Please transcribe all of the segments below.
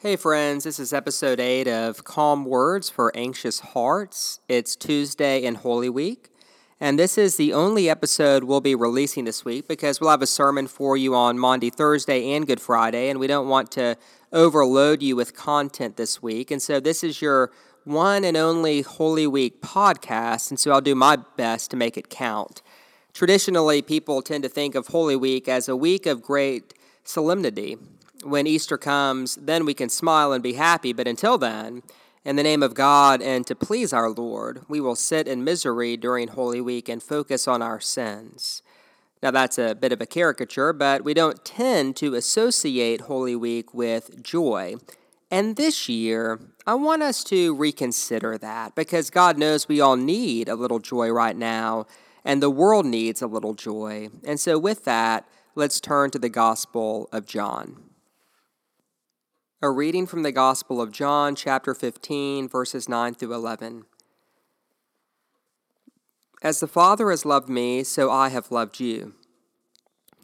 Hey friends, this is episode 8 of Calm Words for Anxious Hearts. It's Tuesday in Holy Week, and this is the only episode we'll be releasing this week because we'll have a sermon for you on Maundy Thursday and Good Friday, and we don't want to overload you with content this week. And so this is your one and only Holy Week podcast, and so I'll do my best to make it count. Traditionally, people tend to think of Holy Week as a week of great solemnity. When Easter comes, then we can smile and be happy, but until then, in the name of God and to please our Lord, we will sit in misery during Holy Week and focus on our sins. Now that's a bit of a caricature, but we don't tend to associate Holy Week with joy. And this year, I want us to reconsider that, because God knows we all need a little joy right now, and the world needs a little joy. And so with that, let's turn to the Gospel of John. A reading from the Gospel of John, chapter 15, verses 9 through 11. As the Father has loved me, so I have loved you.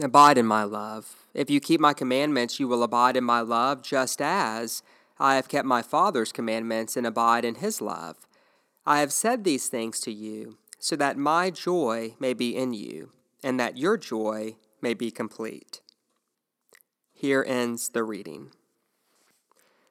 Abide in my love. If you keep my commandments, you will abide in my love, just as I have kept my Father's commandments and abide in his love. I have said these things to you, so that my joy may be in you, and that your joy may be complete. Here ends the reading.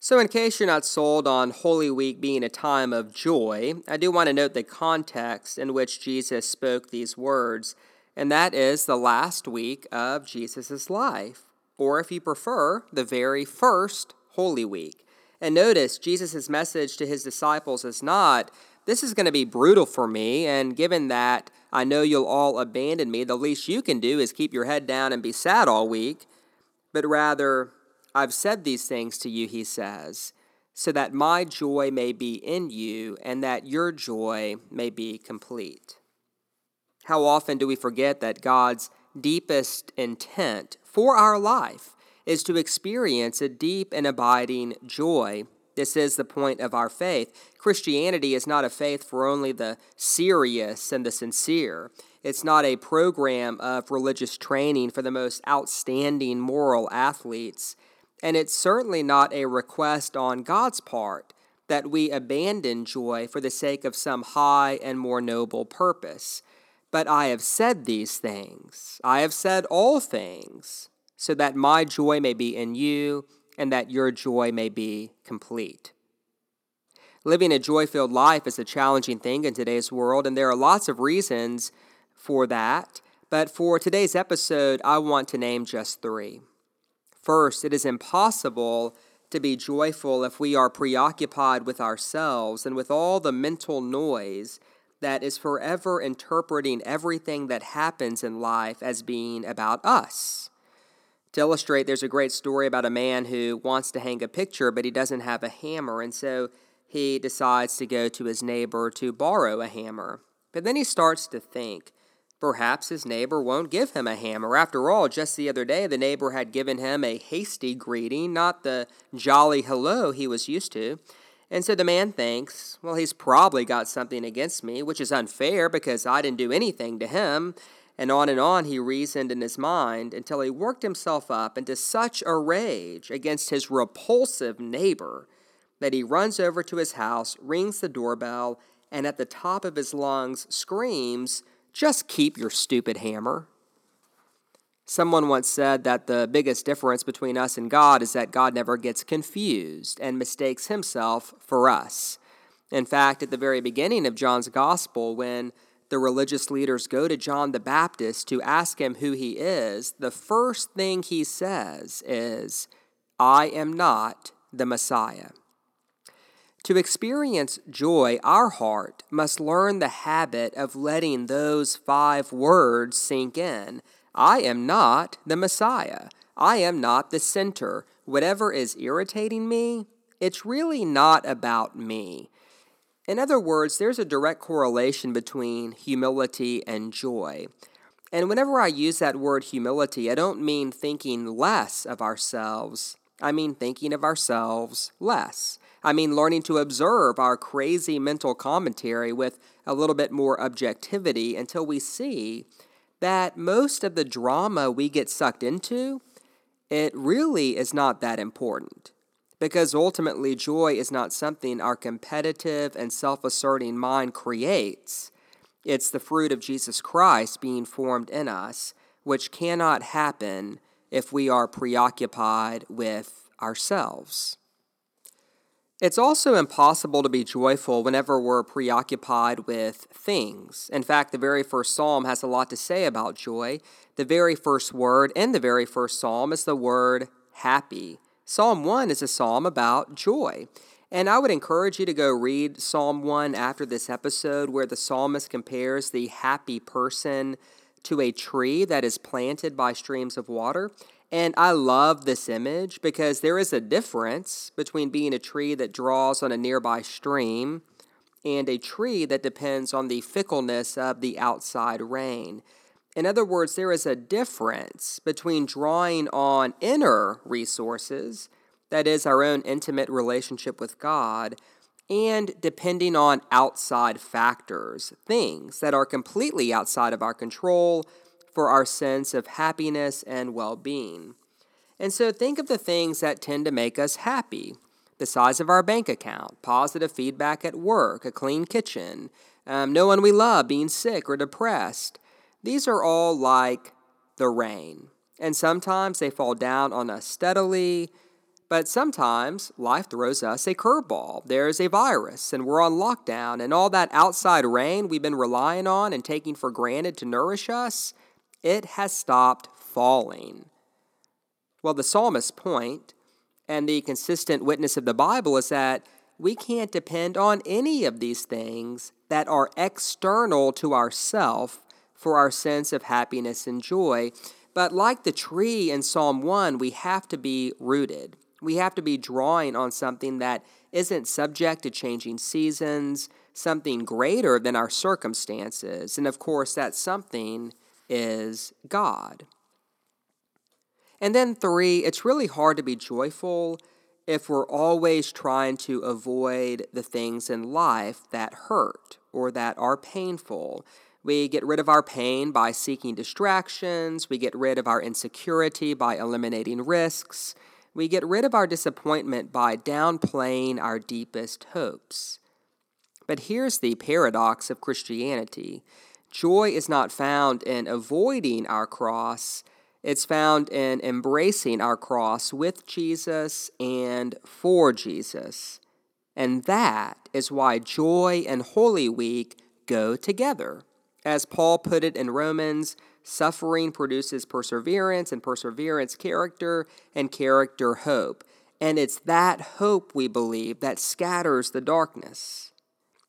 So in case you're not sold on Holy Week being a time of joy, I do want to note the context in which Jesus spoke these words, and that is the last week of Jesus' life, or if you prefer, the very first Holy Week. And notice, Jesus' message to his disciples is not, this is going to be brutal for me, and given that I know you'll all abandon me, the least you can do is keep your head down and be sad all week, but rather, I've said these things to you, he says, so that my joy may be in you and that your joy may be complete. How often do we forget that God's deepest intent for our life is to experience a deep and abiding joy? This is the point of our faith. Christianity is not a faith for only the serious and the sincere. It's not a program of religious training for the most outstanding moral athletes. And it's certainly not a request on God's part that we abandon joy for the sake of some high and more noble purpose. But I have said these things. I have said all things, so that my joy may be in you and that your joy may be complete. Living a joy-filled life is a challenging thing in today's world, and there are lots of reasons for that. But for today's episode, I want to name just 3. First, it is impossible to be joyful if we are preoccupied with ourselves and with all the mental noise that is forever interpreting everything that happens in life as being about us. To illustrate, there's a great story about a man who wants to hang a picture, but he doesn't have a hammer, and so he decides to go to his neighbor to borrow a hammer. But then he starts to think, perhaps his neighbor won't give him a hammer. After all, just the other day, the neighbor had given him a hasty greeting, not the jolly hello he was used to. And so the man thinks, well, he's probably got something against me, which is unfair because I didn't do anything to him. And on he reasoned in his mind until he worked himself up into such a rage against his repulsive neighbor that he runs over to his house, rings the doorbell, and at the top of his lungs screams, "Just keep your stupid hammer." Someone once said that the biggest difference between us and God is that God never gets confused and mistakes himself for us. In fact, at the very beginning of John's gospel, when the religious leaders go to John the Baptist to ask him who he is, the first thing he says is, "I am not the Messiah." To experience joy, our heart must learn the habit of letting those 5 words sink in. I am not the Messiah. I am not the center. Whatever is irritating me, it's really not about me. In other words, there's a direct correlation between humility and joy. And whenever I use that word humility, I don't mean thinking less of ourselves. I mean thinking of ourselves less. I mean learning to observe our crazy mental commentary with a little bit more objectivity until we see that most of the drama we get sucked into, it really is not that important. Because ultimately, joy is not something our competitive and self-asserting mind creates. It's the fruit of Jesus Christ being formed in us, which cannot happen if we are preoccupied with ourselves. It's also impossible to be joyful whenever we're preoccupied with things. In fact, the very first psalm has a lot to say about joy. The very first word in the very first psalm is the word happy. Psalm 1 is a psalm about joy. And I would encourage you to go read Psalm 1 after this episode, where the psalmist compares the happy person to a tree that is planted by streams of water. And I love this image because there is a difference between being a tree that draws on a nearby stream and a tree that depends on the fickleness of the outside rain. In other words, there is a difference between drawing on inner resources, that is, our own intimate relationship with God, and depending on outside factors, things that are completely outside of our control for our sense of happiness and well-being. And so think of the things that tend to make us happy: the size of our bank account, positive feedback at work, a clean kitchen, no one we love being sick or depressed. These are all like the rain. And sometimes they fall down on us steadily, but sometimes life throws us a curveball. There's a virus, and we're on lockdown, and all that outside rain we've been relying on and taking for granted to nourish us, it has stopped falling. Well, the psalmist's point, and the consistent witness of the Bible, is that we can't depend on any of these things that are external to ourselves for our sense of happiness and joy. But like the tree in Psalm 1, we have to be rooted. We have to be drawing on something that isn't subject to changing seasons, something greater than our circumstances. And of course, that something is God. And then 3, it's really hard to be joyful if we're always trying to avoid the things in life that hurt or that are painful. We get rid of our pain by seeking distractions. We get rid of our insecurity by eliminating risks. We get rid of our disappointment by downplaying our deepest hopes. But here's the paradox of Christianity. Joy is not found in avoiding our cross. It's found in embracing our cross with Jesus and for Jesus. And that is why joy and Holy Week go together. As Paul put it in Romans, suffering produces perseverance, and perseverance character, and character hope. And it's that hope, we believe, that scatters the darkness.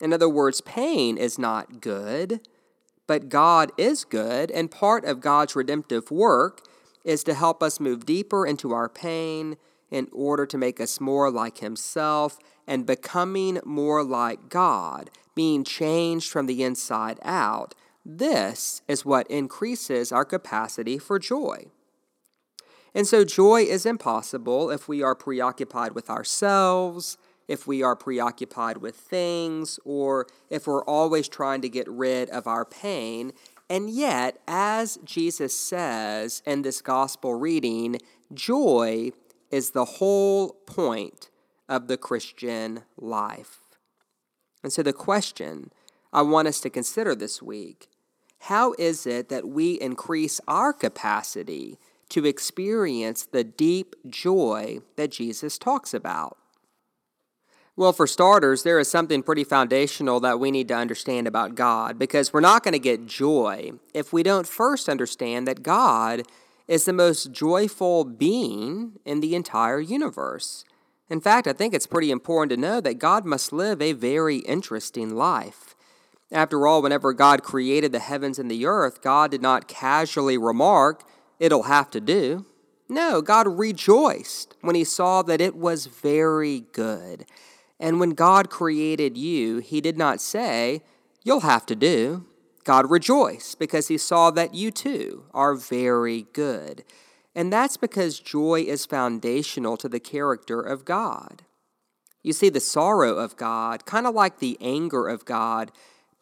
In other words, pain is not good, but God is good, and part of God's redemptive work is to help us move deeper into our pain in order to make us more like Himself and becoming more like God, being changed from the inside out. This is what increases our capacity for joy. And so joy is impossible if we are preoccupied with ourselves, if we are preoccupied with things, or if we're always trying to get rid of our pain. And yet, as Jesus says in this gospel reading, joy is the whole point of the Christian life. And so the question I want us to consider this week: how is it that we increase our capacity to experience the deep joy that Jesus talks about? Well, for starters, there is something pretty foundational that we need to understand about God, because we're not going to get joy if we don't first understand that God is the most joyful being in the entire universe. In fact, I think it's pretty important to know that God must live a very interesting life. After all, whenever God created the heavens and the earth, God did not casually remark, "It'll have to do." No, God rejoiced when he saw that it was very good. And when God created you, he did not say, "You'll have to do." God rejoiced because he saw that you too are very good. And that's because joy is foundational to the character of God. You see, the sorrow of God, kind of like the anger of God,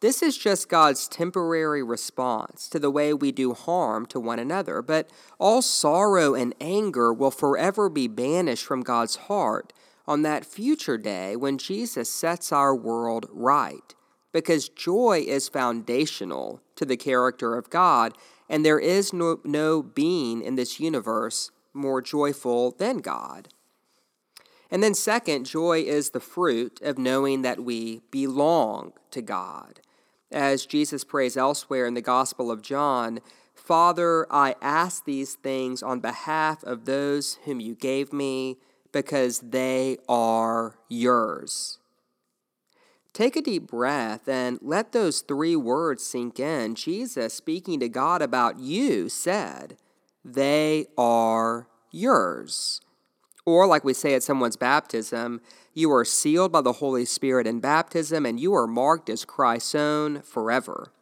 this is just God's temporary response to the way we do harm to one another. But all sorrow and anger will forever be banished from God's heart on that future day when Jesus sets our world right, because joy is foundational to the character of God, and there is no being in this universe more joyful than God. And then second, joy is the fruit of knowing that we belong to God. As Jesus prays elsewhere in the Gospel of John, "Father, I ask these things on behalf of those whom you gave me, because they are yours." Take a deep breath and let those three words sink in. Jesus, speaking to God about you, said, "They are yours." Or like we say at someone's baptism, you are sealed by the Holy Spirit in baptism, and you are marked as Christ's own forever.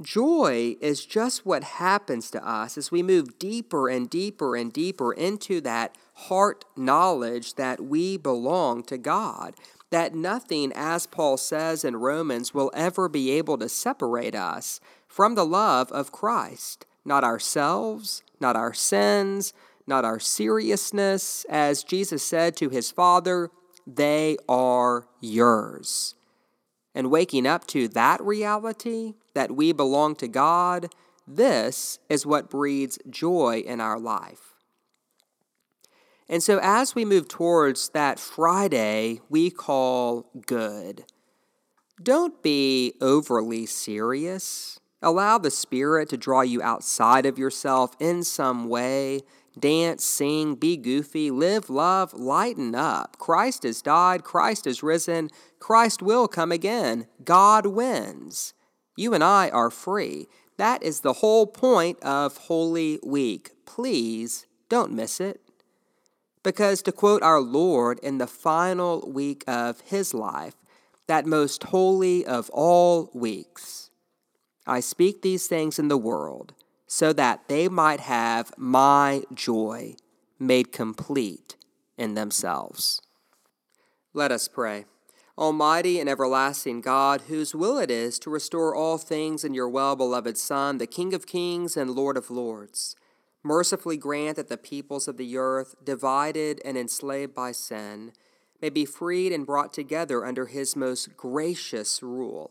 Joy is just what happens to us as we move deeper and deeper and deeper into that heart knowledge that we belong to God, that nothing, as Paul says in Romans, will ever be able to separate us from the love of Christ, not ourselves, not our sins, not our seriousness. As Jesus said to his Father, "They are yours." And waking up to that reality, that we belong to God, this is what breeds joy in our life. And so as we move towards that Friday we call good, don't be overly serious. Allow the Spirit to draw you outside of yourself in some way. Dance, sing, be goofy, live, love, lighten up. Christ has died, Christ has risen, Christ will come again. God wins. You and I are free. That is the whole point of Holy Week. Please don't miss it. Because to quote our Lord in the final week of his life, that most holy of all weeks, "I speak these things in the world, so that they might have my joy made complete in themselves." Let us pray. Almighty and everlasting God, whose will it is to restore all things in your well-beloved Son, the King of kings and Lord of lords, mercifully grant that the peoples of the earth, divided and enslaved by sin, may be freed and brought together under his most gracious rule,